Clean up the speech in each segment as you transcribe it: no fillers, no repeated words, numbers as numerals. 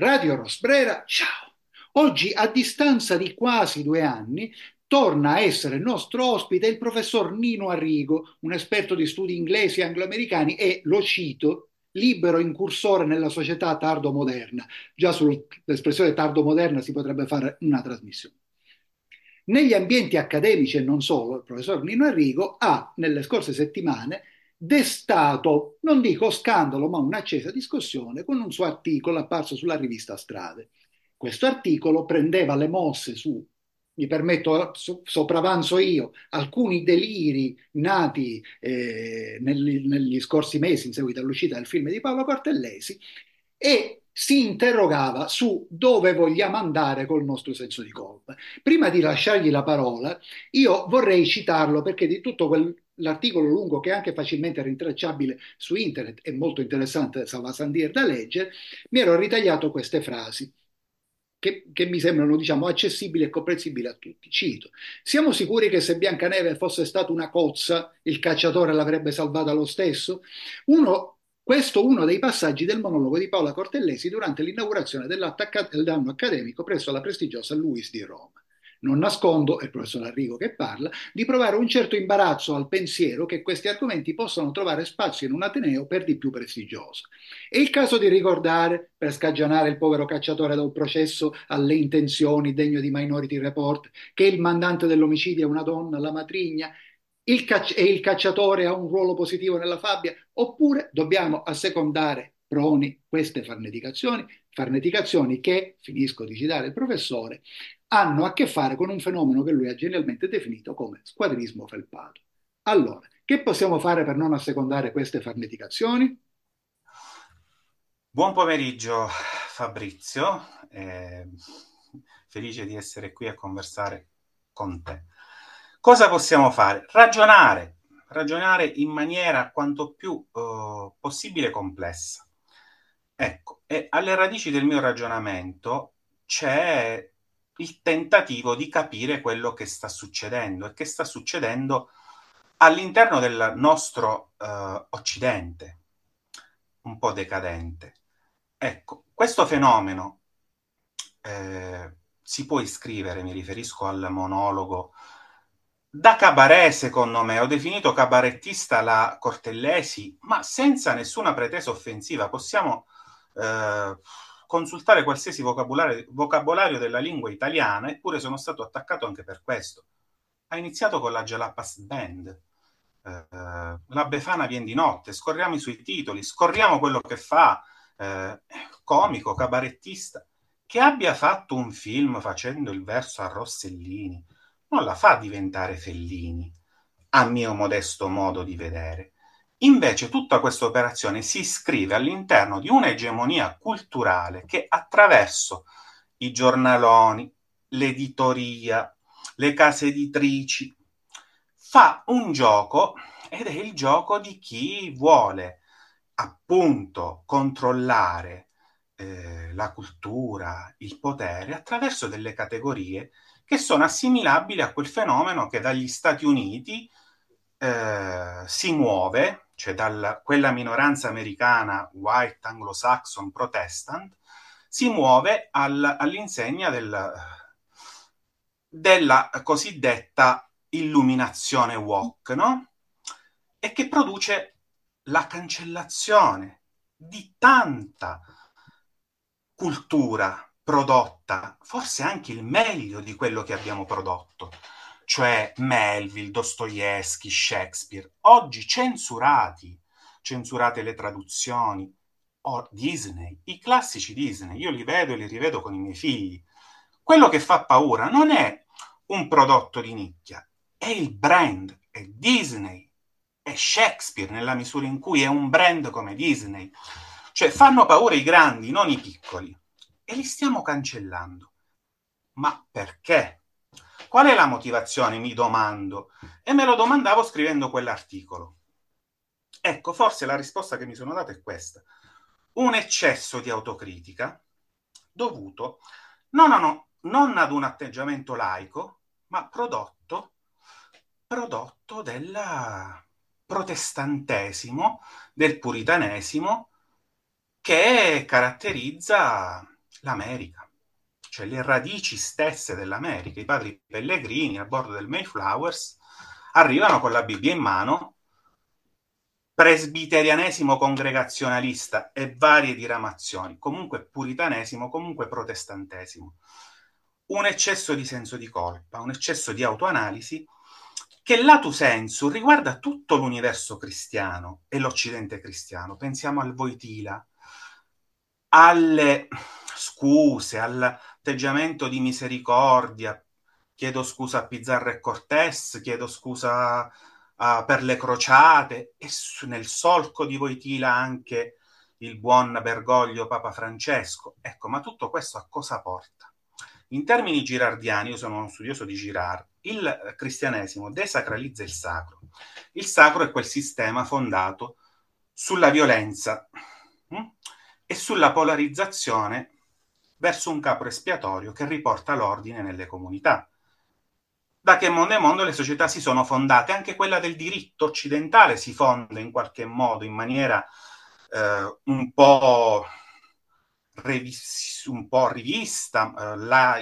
Radio Rosbrera, ciao! Oggi, a distanza di quasi 2 anni, torna a essere nostro ospite il professor Nino Arrigo, un esperto di studi inglesi e angloamericani e, lo cito, libero incursore nella società tardo-moderna. Già sull'espressione tardo-moderna si potrebbe fare una trasmissione. Negli ambienti accademici e non solo, il professor Nino Arrigo ha, nelle scorse settimane, destato, non dico scandalo, ma un'accesa discussione con un suo articolo apparso sulla rivista Strade. Questo articolo prendeva le mosse su, mi permetto, sopravanzo io, alcuni deliri nati negli scorsi mesi in seguito all'uscita del film di Paola Cortellesi, e si interrogava su dove vogliamo andare col nostro senso di colpa. Prima di lasciargli la parola, io vorrei citarlo perché di tutto l'articolo lungo, che è anche facilmente rintracciabile su internet, è molto interessante, Salvasandir, da leggere, mi ero ritagliato queste frasi, che mi sembrano, diciamo, accessibili e comprensibili a tutti. Cito: siamo sicuri che se Biancaneve fosse stata una cozza, il cacciatore l'avrebbe salvata lo stesso? Questo uno dei passaggi del monologo di Paola Cortellesi durante l'inaugurazione dell'anno accademico presso la prestigiosa LUISS di Roma. Non nascondo, è il professor Arrigo che parla, di provare un certo imbarazzo al pensiero che questi argomenti possano trovare spazio in un ateneo per di più prestigioso. È il caso di ricordare, per scagionare il povero cacciatore da un processo alle intenzioni degno di Minority Report, che il mandante dell'omicidio è una donna, la matrigna, e il cacciatore ha un ruolo positivo nella fabbia? Oppure dobbiamo assecondare proni queste farneticazioni che, finisco di citare il professore, hanno a che fare con un fenomeno che lui ha genialmente definito come squadrismo felpato. Allora, che possiamo fare per non assecondare queste farneticazioni? Buon pomeriggio Fabrizio, felice di essere qui a conversare con te. Cosa possiamo fare? Ragionare in maniera quanto più possibile complessa. Ecco, e alle radici del mio ragionamento c'è il tentativo di capire quello che sta succedendo e che sta succedendo all'interno del nostro Occidente, un po' decadente. Ecco, questo fenomeno si può iscrivere, mi riferisco al monologo, da cabaret, secondo me. Ho definito cabarettista la Cortellesi, ma senza nessuna pretesa offensiva. Possiamo consultare qualsiasi vocabolario della lingua italiana, eppure sono stato attaccato anche per questo. Ha iniziato con la Gialappa's Band, la Befana vien di notte, scorriamo i suoi titoli, scorriamo quello che fa, comico, cabarettista. Che abbia fatto un film facendo il verso a Rossellini non la fa diventare Fellini, a mio modesto modo di vedere. Invece tutta questa operazione si iscrive all'interno di un'egemonia culturale che, attraverso i giornaloni, l'editoria, le case editrici, fa un gioco, ed è il gioco di chi vuole appunto controllare la cultura, il potere, attraverso delle categorie che sono assimilabili a quel fenomeno che dagli Stati Uniti si muove, cioè quella minoranza americana white, anglo-saxon, protestant, si muove all'insegna della cosiddetta illuminazione woke, no? E che produce la cancellazione di tanta cultura prodotta, forse anche il meglio di quello che abbiamo prodotto, cioè Melville, Dostoevskij, Shakespeare, oggi censurate le traduzioni, o Disney, i classici Disney, io li vedo e li rivedo con i miei figli. Quello che fa paura non è un prodotto di nicchia, è il brand, è Disney, è Shakespeare nella misura in cui è un brand come Disney. Cioè fanno paura i grandi, non i piccoli, e li stiamo cancellando. Ma perché? Qual è la motivazione, mi domando, e me lo domandavo scrivendo quell'articolo. Ecco, forse la risposta che mi sono data è questa: un eccesso di autocritica dovuto non ad un atteggiamento laico, ma prodotto del protestantesimo, del puritanesimo che caratterizza l'America, cioè le radici stesse dell'America. I padri pellegrini a bordo del Mayflowers arrivano con la Bibbia in mano, presbiterianesimo congregazionalista e varie diramazioni, comunque puritanesimo, comunque protestantesimo. Un eccesso di senso di colpa, un eccesso di autoanalisi che lato sensu riguarda tutto l'universo cristiano e l'Occidente cristiano. Pensiamo al Wojtyła, alle scuse, all'atteggiamento di misericordia, chiedo scusa a Pizarro e Cortés, chiedo scusa per le crociate, e nel solco di Wojtyła anche il buon Bergoglio, Papa Francesco. Ecco, ma tutto questo a cosa porta? In termini girardiani, io sono uno studioso di Girard, il cristianesimo desacralizza il sacro. Il sacro è quel sistema fondato sulla violenza e sulla polarizzazione verso un capro espiatorio che riporta l'ordine nelle comunità. Da che mondo è mondo le società si sono fondate, anche quella del diritto occidentale si fonda in qualche modo, in maniera un po' rivista,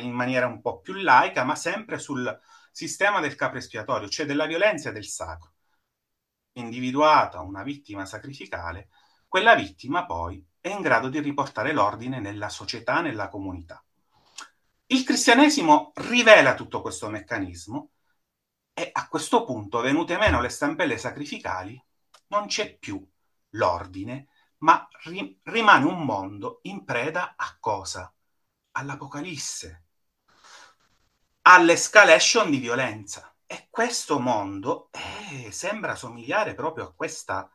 in maniera un po' più laica, ma sempre sul sistema del capro espiatorio, cioè della violenza e del sacro. Individuata una vittima sacrificale, quella vittima poi è in grado di riportare l'ordine nella società, nella comunità. Il cristianesimo rivela tutto questo meccanismo e a questo punto, venute meno le stampelle sacrificali, non c'è più l'ordine, ma rimane un mondo in preda a cosa? All'apocalisse, all'escalation di violenza. E questo mondo sembra somigliare proprio a questo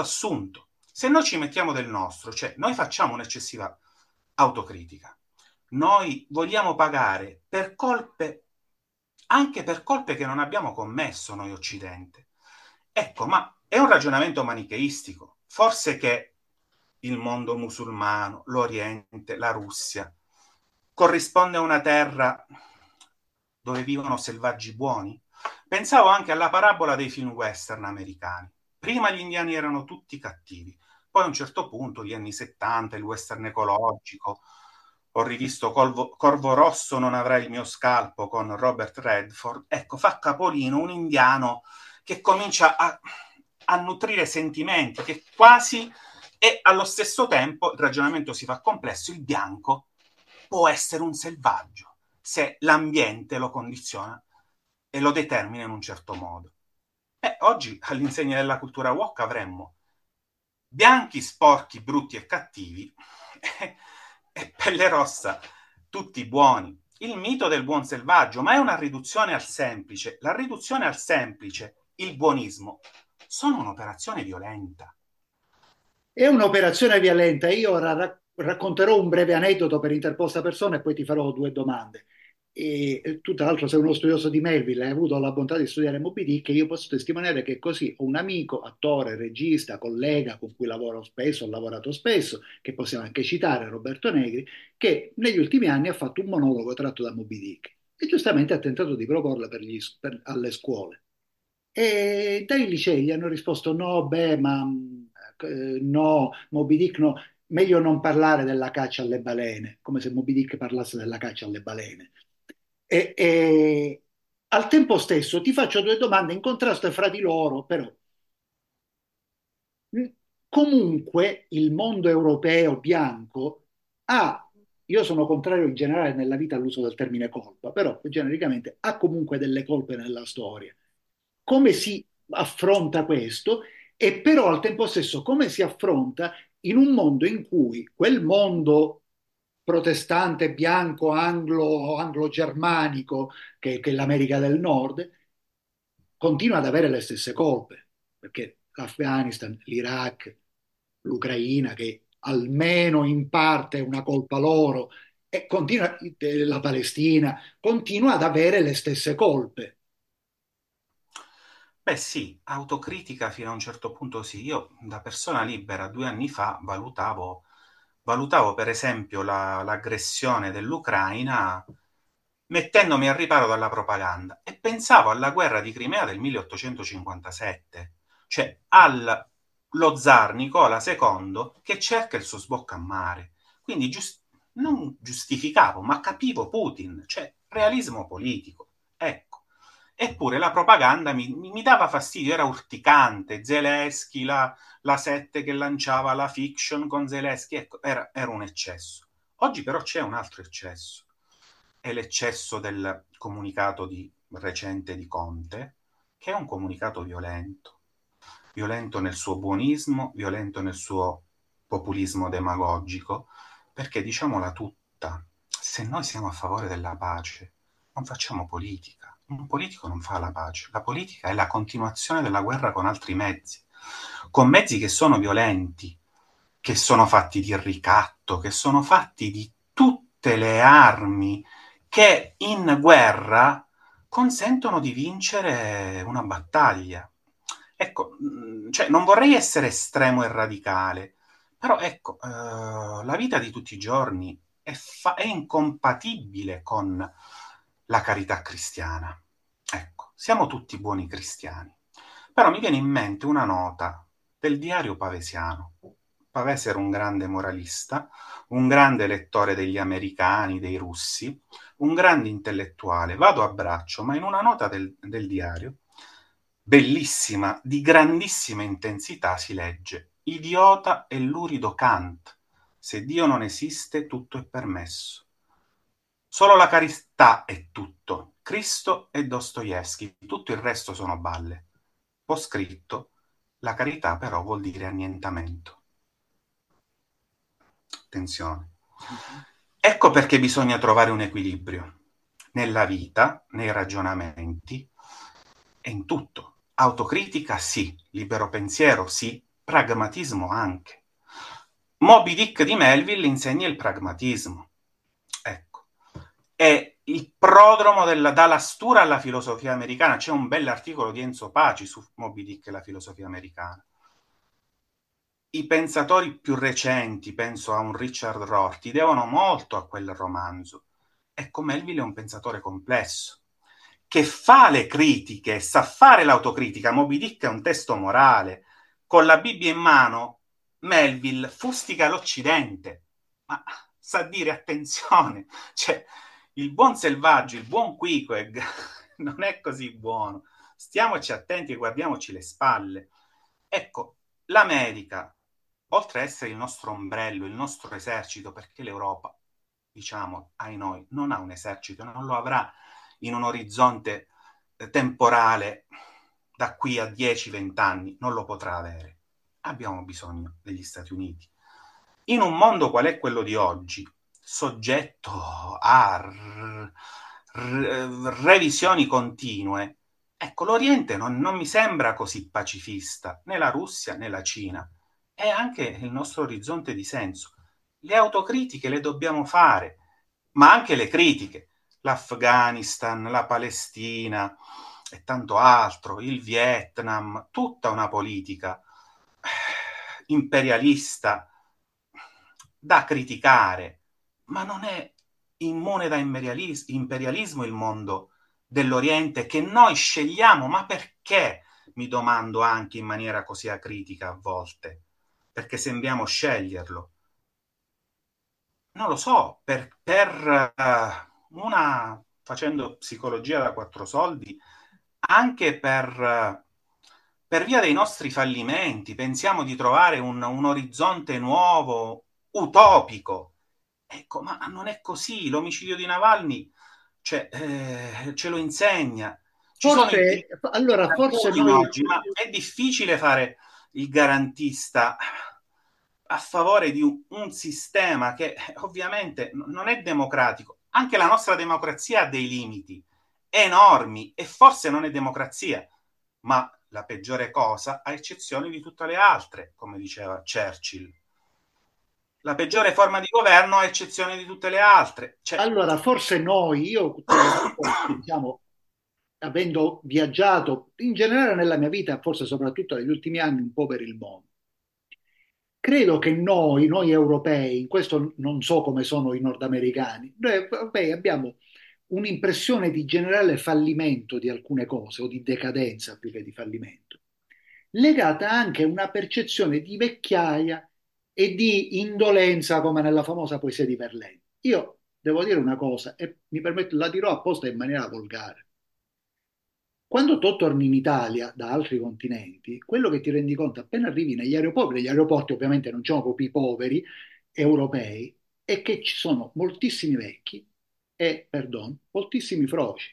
assunto. Se noi ci mettiamo del nostro, cioè noi facciamo un'eccessiva autocritica, noi vogliamo pagare per colpe, anche per colpe che non abbiamo commesso noi Occidente. Ecco, ma è un ragionamento manicheistico. Forse che il mondo musulmano, l'Oriente, la Russia corrisponde a una terra dove vivono selvaggi buoni? Pensavo anche alla parabola dei film western americani. Prima gli indiani erano tutti cattivi, poi a un certo punto, gli anni 70, il western ecologico, ho rivisto Corvo Rosso, non avrai il mio scalpo, con Robert Redford. Ecco, fa capolino un indiano che comincia a nutrire sentimenti, che quasi, e allo stesso tempo il ragionamento si fa complesso: il bianco può essere un selvaggio se l'ambiente lo condiziona e lo determina in un certo modo. Oggi all'insegna della cultura woke avremmo bianchi sporchi, brutti e cattivi e pelle rossa, tutti buoni. Il mito del buon selvaggio, ma è una riduzione al semplice. La riduzione al semplice, il buonismo, sono un'operazione violenta. È un'operazione violenta. Io ora racconterò un breve aneddoto per interposta persona e poi ti farò due domande. E tu, tra l'altro, sei uno studioso di Melville, hai avuto la bontà di studiare Moby Dick, e io posso testimoniare che così ho un amico, attore, regista, collega con cui lavoro spesso, ho lavorato spesso, che possiamo anche citare, Roberto Negri, che negli ultimi anni ha fatto un monologo tratto da Moby Dick e giustamente ha tentato di proporla alle scuole. E dai licei gli hanno risposto no, Moby Dick no, meglio non parlare della caccia alle balene, come se Moby Dick parlasse della caccia alle balene. E al tempo stesso ti faccio due domande in contrasto fra di loro, però comunque il mondo europeo bianco ha, io sono contrario in generale nella vita all'uso del termine colpa, però genericamente ha comunque delle colpe nella storia. Come si affronta questo? E però al tempo stesso come si affronta in un mondo in cui quel mondo protestante, bianco, anglo-germanico, che è l'America del Nord, continua ad avere le stesse colpe, perché l'Afghanistan, l'Iraq, l'Ucraina, che almeno in parte è una colpa loro, e continua, la Palestina, continua ad avere le stesse colpe. Beh sì, autocritica fino a un certo punto sì. Io da persona libera 2 anni fa valutavo per esempio l'aggressione dell'Ucraina mettendomi al riparo dalla propaganda e pensavo alla guerra di Crimea del 1857, cioè allo zar Nicola II che cerca il suo sbocco a mare. Quindi non giustificavo, ma capivo Putin, cioè realismo politico, ecco. Eppure la propaganda mi dava fastidio, era urticante. Zelensky, la sette che lanciava la fiction con Zelensky, ecco, era un eccesso. Oggi però c'è un altro eccesso, è l'eccesso del comunicato recente di Conte, che è un comunicato violento, violento nel suo buonismo, violento nel suo populismo demagogico, perché diciamola tutta, se noi siamo a favore della pace, non facciamo politica. Un politico non fa la pace, la politica è la continuazione della guerra con altri mezzi, con mezzi che sono violenti, che sono fatti di ricatto, che sono fatti di tutte le armi che in guerra consentono di vincere una battaglia. Ecco, cioè, non vorrei essere estremo e radicale, però ecco, la vita di tutti i giorni è incompatibile con la carità cristiana. Ecco, siamo tutti buoni cristiani. Però mi viene in mente una nota del diario Pavesiano. Pavese era un grande moralista, un grande lettore degli americani, dei russi, un grande intellettuale. Vado a braccio, ma in una nota del diario, bellissima, di grandissima intensità, si legge: idiota e lurido Kant, se Dio non esiste tutto è permesso. Solo la carità è tutto, Cristo e Dostoevskij, tutto il resto sono balle. Poscritto: la carità però vuol dire annientamento. Attenzione. Ecco perché bisogna trovare un equilibrio nella vita, nei ragionamenti e in tutto. Autocritica sì, libero pensiero sì, pragmatismo anche. Moby Dick di Melville insegna il pragmatismo. Ecco, è il prodromo dalla stura alla filosofia americana. C'è un bell'articolo di Enzo Paci su Moby Dick e la filosofia americana. I pensatori più recenti, penso a un Richard Rorty, devono molto a quel romanzo. Ecco, Melville è un pensatore complesso, che fa le critiche, sa fare l'autocritica. Moby Dick è un testo morale. Con la Bibbia in mano, Melville fustiga l'Occidente, ma sa dire attenzione, cioè, il buon selvaggio, il buon Queequeg, non è così buono. Stiamoci attenti e guardiamoci le spalle. Ecco, l'America, oltre a essere il nostro ombrello, il nostro esercito, perché l'Europa, diciamo, ai noi, non ha un esercito, non lo avrà in un orizzonte temporale da qui a 10-20 anni, non lo potrà avere. Abbiamo bisogno degli Stati Uniti. In un mondo qual è quello di oggi, soggetto a revisioni continue, ecco, l'Oriente non mi sembra così pacifista, né la Russia né la Cina. È anche il nostro orizzonte di senso. Le autocritiche le dobbiamo fare, ma anche le critiche. L'Afghanistan, la Palestina e tanto altro, il Vietnam, tutta una politica imperialista da criticare, ma non è immune da imperialismo il mondo dell'Oriente che noi scegliamo. Ma perché, mi domando anche in maniera così acritica a volte, perché sembriamo sceglierlo? Non lo so, facendo psicologia da quattro soldi, anche per via dei nostri fallimenti, pensiamo di trovare un orizzonte nuovo, utopico. Ecco, ma non è così. L'omicidio di Navalny, cioè, ce lo insegna. Forse noi... oggi, ma è difficile fare il garantista a favore di un sistema che ovviamente non è democratico. Anche la nostra democrazia ha dei limiti enormi e forse non è democrazia, ma la peggiore cosa, a eccezione di tutte le altre, come diceva Churchill. La peggiore forma di governo, a eccezione di tutte le altre. Forse noi, diciamo, avendo viaggiato in generale nella mia vita, forse soprattutto negli ultimi anni, un po' per il mondo, credo che noi europei, in questo non so come sono i nordamericani, noi abbiamo un'impressione di generale fallimento di alcune cose, o di decadenza più che di fallimento, legata anche a una percezione di vecchiaia e di indolenza come nella famosa poesia di Verlaine. Io devo dire una cosa, e mi permetto, la dirò apposta in maniera volgare. Quando tu torni in Italia da altri continenti, quello che ti rendi conto appena arrivi negli aeroporti ovviamente non sono proprio i poveri europei, è che ci sono moltissimi vecchi e, perdon, moltissimi froci.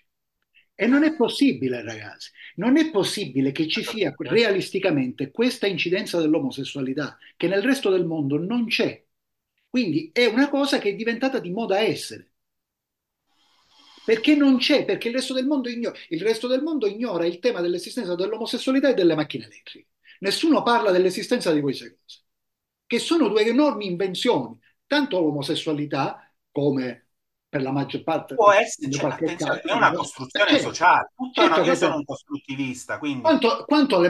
E non è possibile, ragazzi, non è possibile che ci sia realisticamente questa incidenza dell'omosessualità che nel resto del mondo non c'è. Quindi è una cosa che è diventata di moda essere. Perché non c'è, perché il resto del mondo ignora il tema dell'esistenza dell'omosessualità e delle macchine elettriche. Nessuno parla dell'esistenza di queste cose, che sono due enormi invenzioni, tanto l'omosessualità come... per la maggior parte è una costruzione sociale. Io sono un costruttivista, quindi quanto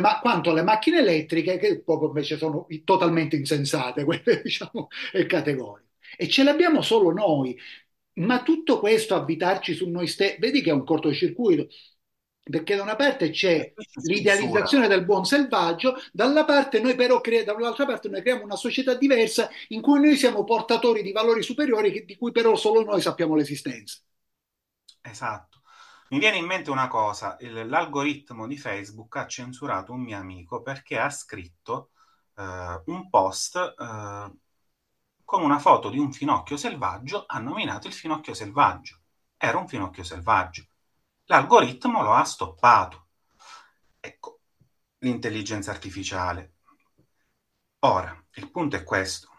le macchine elettriche, che poco invece sono totalmente insensate, quelle, diciamo, categorie, e ce l'abbiamo solo noi. Ma tutto questo avvitarci su noi stessi, vedi che è un cortocircuito, perché da una parte c'è l'idealizzazione del buon selvaggio, dall'altra parte noi creiamo una società diversa in cui noi siamo portatori di valori superiori di cui però solo noi sappiamo l'esistenza. Esatto. Mi viene in mente una cosa, l'algoritmo di Facebook ha censurato un mio amico perché ha scritto un post con una foto di un finocchio selvaggio, ha nominato il finocchio selvaggio, era un finocchio selvaggio. L'algoritmo lo ha stoppato. Ecco, l'intelligenza artificiale. Ora, il punto è questo.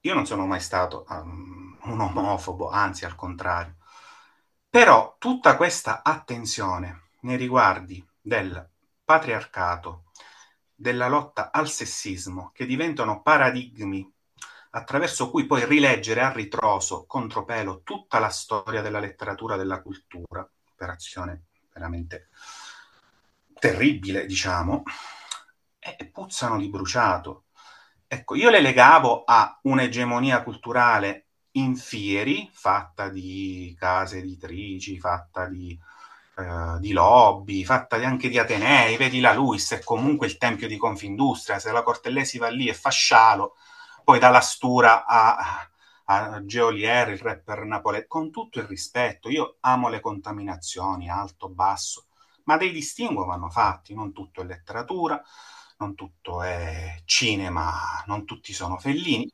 Io non sono mai stato un omofobo, anzi al contrario. Però tutta questa attenzione nei riguardi del patriarcato, della lotta al sessismo, che diventano paradigmi attraverso cui puoi rileggere a ritroso, contropelo, tutta la storia della letteratura, della cultura, operazione veramente terribile, diciamo, e puzzano di bruciato. Ecco, io le legavo a un'egemonia culturale in fieri, fatta di case editrici, fatta di lobby, fatta anche di atenei, vedi la LUISS è comunque il tempio di Confindustria, se la Cortellesi va lì e fa scialo, poi dalla Stura a Geolier, il rapper napoletano, con tutto il rispetto. Io amo le contaminazioni, alto, basso, ma dei distinguo vanno fatti, non tutto è letteratura, non tutto è cinema, non tutti sono Fellini.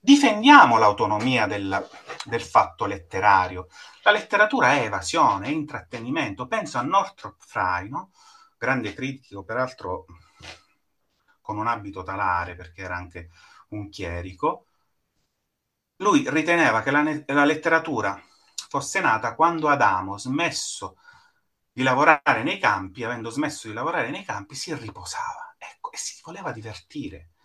Difendiamo l'autonomia del fatto letterario. La letteratura è evasione, è intrattenimento. Penso a Northrop Frye, no? Grande critico, peraltro... con un abito talare, perché era anche un chierico, lui riteneva che la letteratura fosse nata quando Adamo, avendo smesso di lavorare nei campi, si riposava, ecco, e si voleva divertire,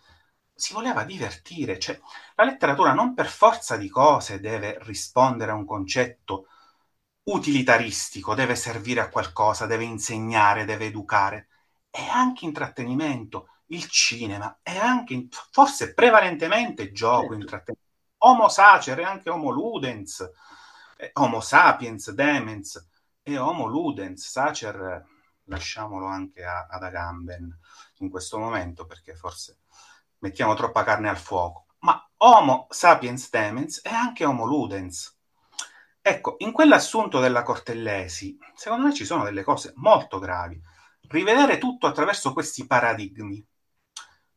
cioè la letteratura non per forza di cose deve rispondere a un concetto utilitaristico, deve servire a qualcosa, deve insegnare, deve educare, è anche intrattenimento. Il cinema è anche, forse prevalentemente, gioco, intrattenimento. Homo Sacer, anche Homo Ludens, Homo Sapiens Demens e Homo Ludens. Sacer lasciamolo anche ad Agamben in questo momento, perché forse mettiamo troppa carne al fuoco. Ma Homo Sapiens Demens è anche Homo Ludens. Ecco, in quell'assunto della Cortellesi, secondo me ci sono delle cose molto gravi. Rivedere tutto attraverso questi paradigmi.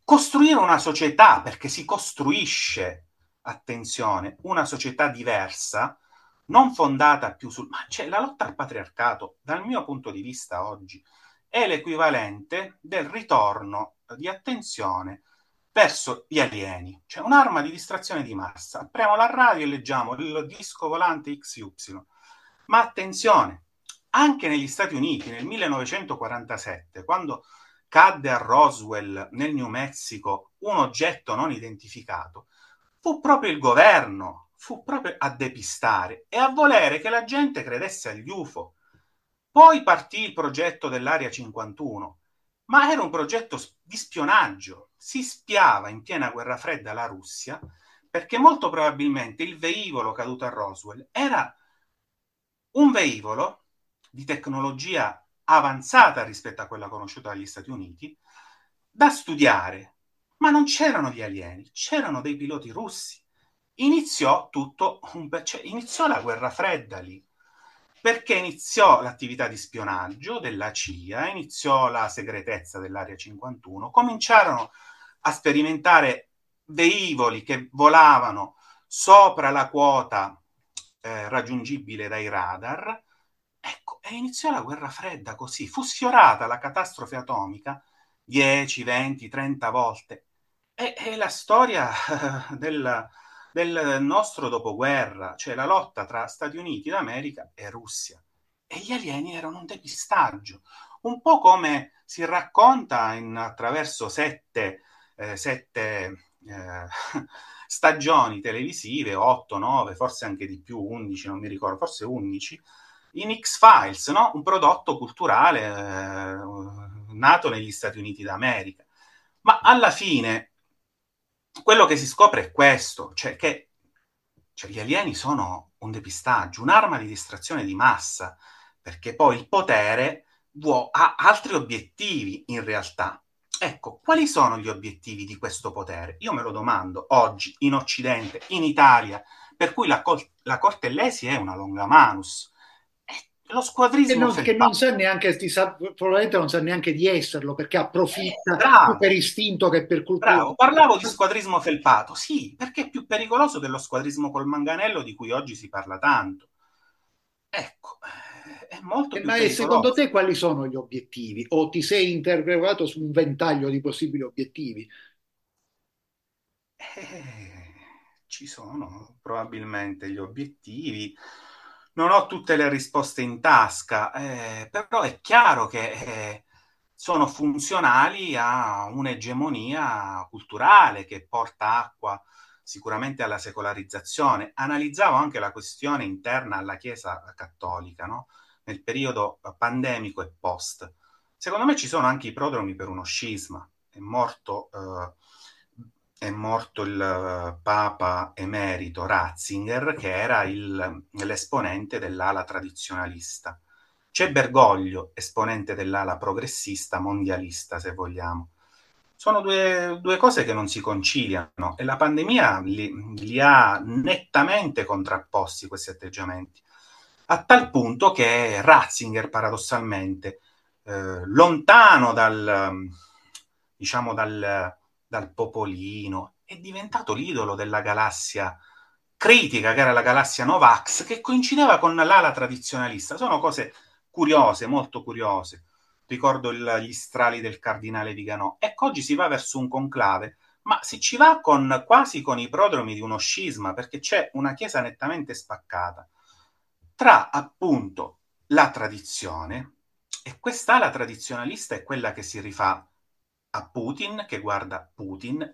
Costruire una società, perché si costruisce, attenzione, una società diversa, non fondata più sul... Ma cioè, la lotta al patriarcato, dal mio punto di vista oggi, è l'equivalente del ritorno di attenzione verso gli alieni. Cioè, un'arma di distrazione di massa. Apriamo la radio e leggiamo il disco volante XY. Ma attenzione, anche negli Stati Uniti, nel 1947, quando... cadde a Roswell, nel New Mexico, un oggetto non identificato, fu proprio il governo, fu proprio a depistare e a volere che la gente credesse agli UFO. Poi partì il progetto dell'Area 51, ma era un progetto di spionaggio. Si spiava in piena guerra fredda la Russia, perché molto probabilmente il velivolo caduto a Roswell era un velivolo di tecnologia avanzata rispetto a quella conosciuta dagli Stati Uniti, da studiare, ma non c'erano gli alieni, c'erano dei piloti russi. Iniziò tutto, iniziò la guerra fredda lì, perché iniziò l'attività di spionaggio della CIA, iniziò la segretezza dell'area 51, cominciarono a sperimentare velivoli che volavano sopra la quota raggiungibile dai radar, ecco, e iniziò la guerra fredda così, fu sfiorata la catastrofe atomica 10, 20, 30 volte, e la storia del nostro dopoguerra, cioè la lotta tra Stati Uniti d'America e Russia. E gli alieni erano un depistaggio, un po' come si racconta attraverso sette stagioni televisive, 8, 9, forse anche di più, 11, non mi ricordo, forse 11, in X-Files, no? Un prodotto culturale nato negli Stati Uniti d'America. Ma alla fine quello che si scopre è questo, cioè che gli alieni sono un depistaggio, un'arma di distrazione di massa, perché poi il potere ha altri obiettivi in realtà. Ecco, quali sono gli obiettivi di questo potere? Io me lo domando oggi, in Occidente, in Italia, per cui la Cortellesi è una longa manus. Lo squadrismo che non sa neanche, probabilmente non sa neanche di esserlo, perché approfitta più per istinto che per cultura. Bravo, parlavo di squadrismo felpato, sì, perché è più pericoloso dello squadrismo col manganello di cui oggi si parla tanto. Ecco, è molto più pericoloso. Secondo te quali sono gli obiettivi? O ti sei interrogato su un ventaglio di possibili obiettivi? Ci sono probabilmente gli obiettivi. Non ho tutte le risposte in tasca, però è chiaro che sono funzionali a un'egemonia culturale che porta acqua sicuramente alla secolarizzazione. Analizzavo anche la questione interna alla Chiesa cattolica, no? Nel periodo pandemico e post. Secondo me ci sono anche i prodromi per uno scisma. È morto il Papa emerito Ratzinger, che era l'esponente dell'ala tradizionalista. C'è Bergoglio, esponente dell'ala progressista, mondialista, se vogliamo. Sono due cose che non si conciliano, e la pandemia li ha nettamente contrapposti, questi atteggiamenti, a tal punto che Ratzinger, paradossalmente, lontano dal popolino, è diventato l'idolo della galassia critica, che era la galassia Novax, che coincideva con l'ala tradizionalista. Sono cose curiose, molto curiose. Ricordo gli strali del cardinale Viganò. Ecco, oggi si va verso un conclave, ma si ci va quasi con i prodromi di uno scisma, perché c'è una chiesa nettamente spaccata tra, appunto, la tradizione, e quest'ala tradizionalista è quella che si rifà a Putin, che guarda Putin.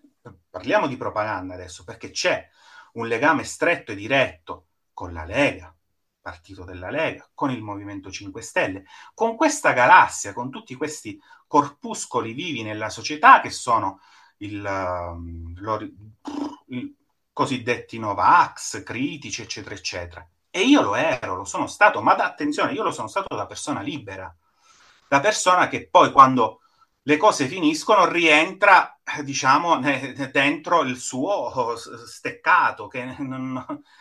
Parliamo di propaganda adesso, perché c'è un legame stretto e diretto con la Lega, partito della Lega, con il Movimento 5 Stelle, con questa galassia, con tutti questi corpuscoli vivi nella società che sono i cosiddetti Novax, critici, eccetera, eccetera. E io lo sono stato, ma attenzione, io lo sono stato da persona libera, da persona che poi, quando le cose finiscono, rientra, diciamo, dentro il suo steccato, che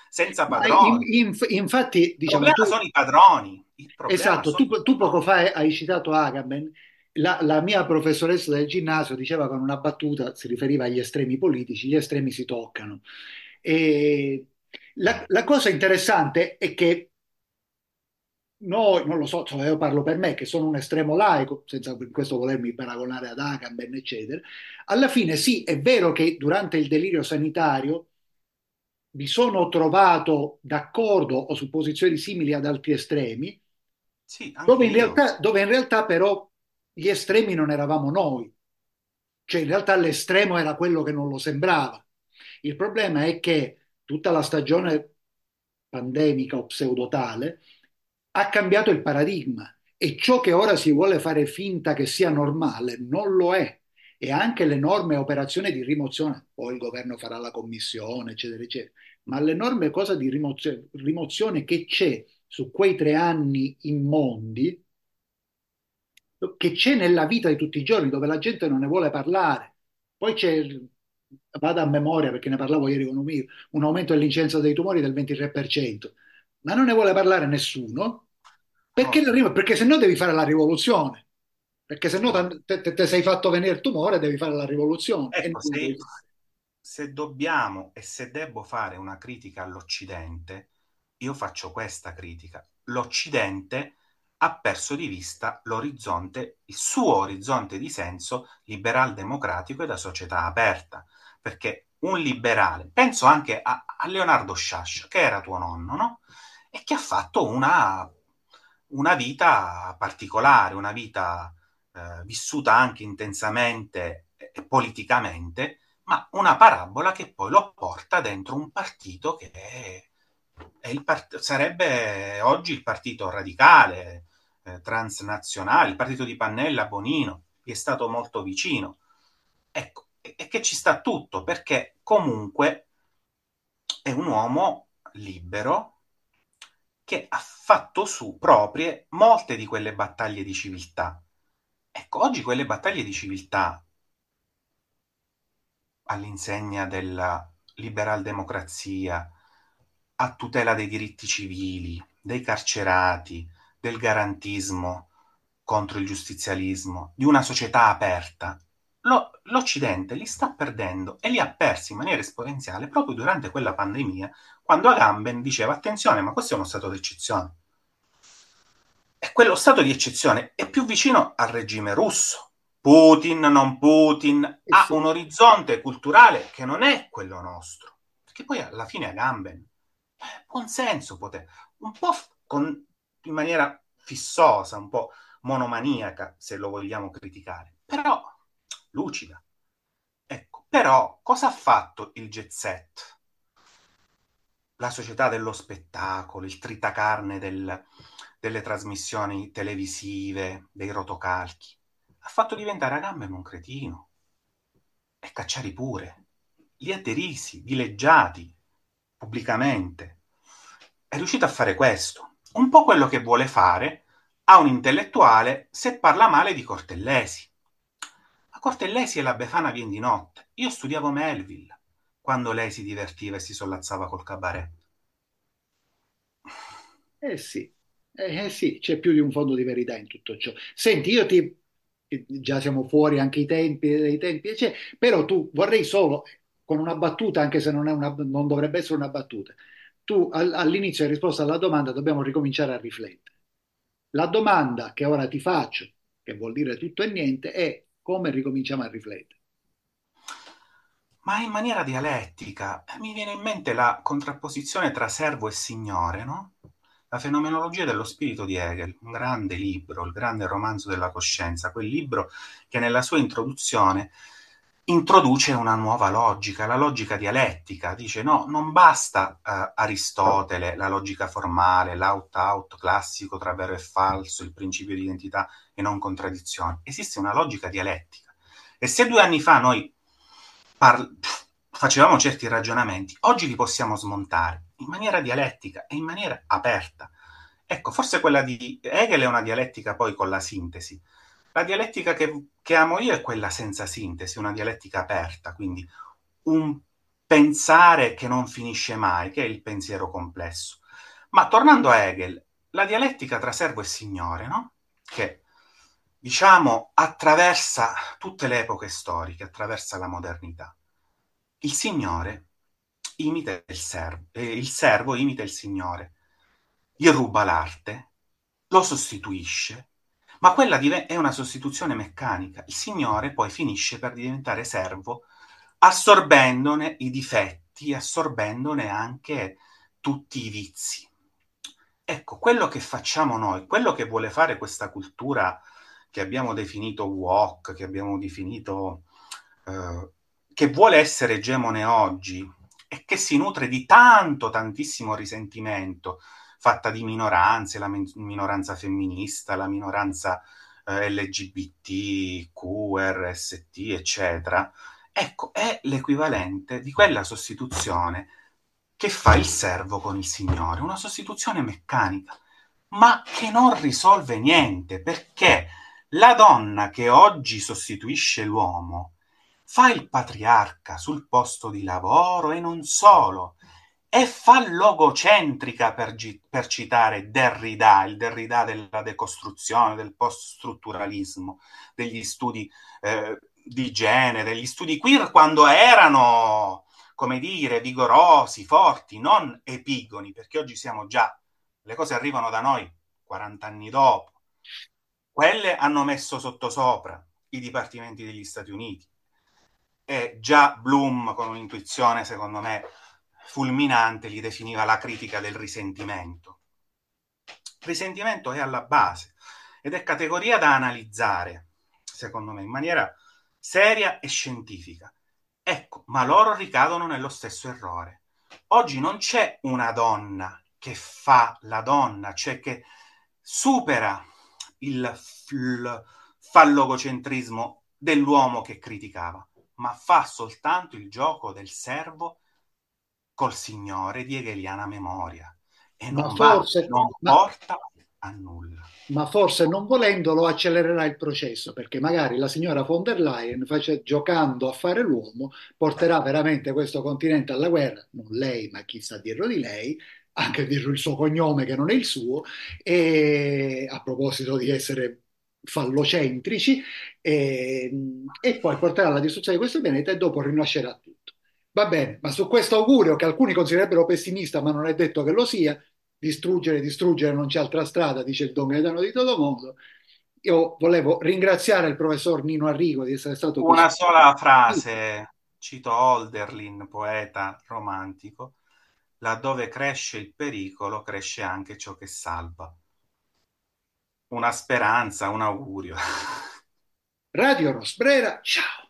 senza padroni. Infatti, diciamo, il problema sono i padroni. Esatto, tu poco fa hai citato Agamben. La mia professoressa del ginnasio diceva, con una battuta, si riferiva agli estremi politici: gli estremi si toccano. E la cosa interessante è che noi, non lo so, io parlo per me, che sono un estremo laico, senza per questo volermi paragonare ad Agamben, eccetera. Alla fine sì, è vero che durante il delirio sanitario mi sono trovato d'accordo o su posizioni simili ad altri estremi, sì, dove in realtà però gli estremi non eravamo noi. Cioè, in realtà l'estremo era quello che non lo sembrava. Il problema è che tutta la stagione pandemica o pseudotale ha cambiato il paradigma, e ciò che ora si vuole fare finta che sia normale non lo è, e anche l'enorme operazione di rimozione, poi il governo farà la commissione, eccetera, eccetera, ma l'enorme cosa di rimozione che c'è su quei 3 anni immondi che c'è nella vita di tutti i giorni, dove la gente non ne vuole parlare. Poi c'è, vado a memoria perché ne parlavo ieri con un amico, un aumento dell'incidenza dei tumori del 23%, ma non ne vuole parlare nessuno, perché, perché se no devi fare la rivoluzione, perché se no te sei fatto venire il tumore, devi fare la rivoluzione. Ecco, se dobbiamo e se debbo fare una critica all'Occidente, io faccio questa critica: l'Occidente ha perso di vista l'orizzonte, il suo orizzonte di senso liberal democratico e da società aperta, perché un liberale, penso anche a Leonardo Sciascia, che era tuo nonno, no? E che ha fatto una vita particolare, una vita vissuta anche intensamente e politicamente, ma una parabola che poi lo porta dentro un partito che sarebbe oggi il partito radicale, transnazionale, il partito di Pannella, Bonino, gli è stato molto vicino. Ecco, e che ci sta tutto, perché comunque è un uomo libero che ha fatto su proprie molte di quelle battaglie di civiltà. Ecco, oggi quelle battaglie di civiltà, all'insegna della liberal democrazia, a tutela dei diritti civili, dei carcerati, del garantismo contro il giustizialismo, di una società aperta, l'Occidente li sta perdendo, e li ha persi in maniera esponenziale proprio durante quella pandemia, quando Agamben diceva: attenzione, ma questo è uno stato d'eccezione. E quello stato di eccezione è più vicino al regime russo. Putin, non Putin, ha un orizzonte culturale che non è quello nostro. Perché poi alla fine Agamben, buon senso, un po' in maniera fissosa, un po' monomaniaca, se lo vogliamo criticare, però lucida. Ecco, però cosa ha fatto il jet set? La società dello spettacolo, il tritacarne delle trasmissioni televisive, dei rotocalchi, ha fatto diventare Agamben un cretino, e Cacciari pure, li ha derisi, dileggiati pubblicamente. È riuscito a fare questo, un po' quello che vuole fare a un intellettuale se parla male di Cortellesi. Ma Cortellesi è la Befana vien di notte. Io studiavo Melville quando lei si divertiva e si sollazzava col cabaret. Eh sì, c'è più di un fondo di verità in tutto ciò. Senti, già siamo fuori anche dei tempi, cioè, però tu vorrei solo, con una battuta, anche se non dovrebbe essere una battuta. Tu all'inizio hai risposto alla domanda: dobbiamo ricominciare a riflettere. La domanda che ora ti faccio, che vuol dire tutto e niente, è: come ricominciamo a riflettere? Ma in maniera dialettica. Mi viene in mente la contrapposizione tra servo e signore, no? La fenomenologia dello spirito di Hegel, un grande libro, il grande romanzo della coscienza, quel libro che nella sua introduzione introduce una nuova logica, la logica dialettica. Dice: no, non basta Aristotele, la logica formale, l'out-out classico tra vero e falso, il principio di identità e non contraddizione. Esiste una logica dialettica. E se 2 anni fa noi facevamo certi ragionamenti, oggi li possiamo smontare in maniera dialettica e in maniera aperta. Ecco, forse quella di Hegel è una dialettica poi con la sintesi. La dialettica che amo io è quella senza sintesi, una dialettica aperta, quindi un pensare che non finisce mai, che è il pensiero complesso. Ma tornando a Hegel, la dialettica tra servo e signore, no? Che, diciamo, attraversa tutte le epoche storiche, attraversa la modernità. Il signore imita il servo imita il signore, gli ruba l'arte, lo sostituisce, ma quella è una sostituzione meccanica. Il signore poi finisce per diventare servo, assorbendone i difetti, assorbendone anche tutti i vizi. Ecco, quello che facciamo noi, quello che vuole fare questa cultura che abbiamo definito woke, che abbiamo definito che vuole essere egemone oggi e che si nutre di tantissimo risentimento, fatta di minoranze, la minoranza femminista, la minoranza LGBT, QR, ST, eccetera. Ecco, è l'equivalente di quella sostituzione che fa il servo con il signore, una sostituzione meccanica, ma che non risolve niente, perché La donna che oggi sostituisce l'uomo fa il patriarca sul posto di lavoro e non solo, e fa logocentrica per citare Derrida, il Derrida della decostruzione, del post-strutturalismo, degli studi di genere, degli studi queer quando erano, come dire, vigorosi, forti, non epigoni, perché oggi siamo già, le cose arrivano da noi 40 anni dopo. Quelle hanno messo sottosopra i dipartimenti degli Stati Uniti. E già Bloom, con un'intuizione secondo me fulminante, li definiva la critica del risentimento. Il risentimento è alla base ed è categoria da analizzare, secondo me, in maniera seria e scientifica. Ecco, ma loro ricadono nello stesso errore. Oggi non c'è una donna che fa la donna, cioè che supera il fallogocentrismo dell'uomo che criticava, ma fa soltanto il gioco del servo col signore di hegeliana memoria e non, porta a nulla. Ma forse non volendolo accelererà il processo, perché magari la signora von der Leyen, giocando a fare l'uomo, porterà veramente questo continente alla guerra, non lei ma chi sta dietro di lei, anche dietro il suo cognome che non è il suo, e a proposito di essere fallocentrici, e poi porterà alla distruzione di questo pianeta e dopo rinascerà tutto. Va bene, ma su questo augurio, che alcuni considerebbero pessimista ma non è detto che lo sia, distruggere, distruggere, non c'è altra strada, dice il Don Gaetano di Todomondo, io volevo ringraziare il professor Nino Arrigo di essere stato qui. Una sola frase, cito Hölderlin, poeta romantico: laddove cresce il pericolo, cresce anche ciò che salva. Una speranza, un augurio. Radio Rosbrera, ciao!